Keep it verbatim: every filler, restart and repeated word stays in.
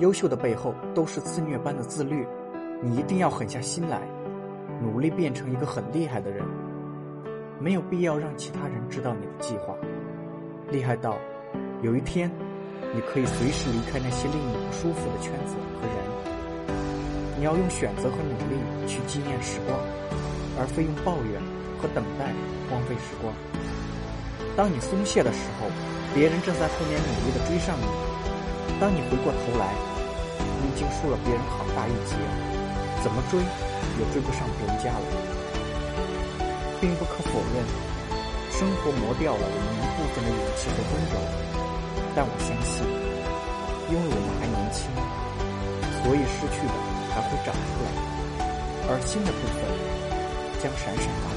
优秀的背后都是自虐般的自律，你一定要狠下心来，努力变成一个很厉害的人，没有必要让其他人知道你的计划，厉害到有一天你可以随时离开那些令你不舒服的圈子和人。你要用选择和努力去纪念时光，而非用抱怨和等待荒废时光。当你松懈的时候，别人正在后面努力地追上你，当你回过头来，你已经输了别人好大一截，怎么追也追不上别人家了。并不可否认，生活磨掉了我们一部分的勇气和温柔，但我相信，因为我们还年轻，所以失去的还会长出来，而新的部分将闪闪发光。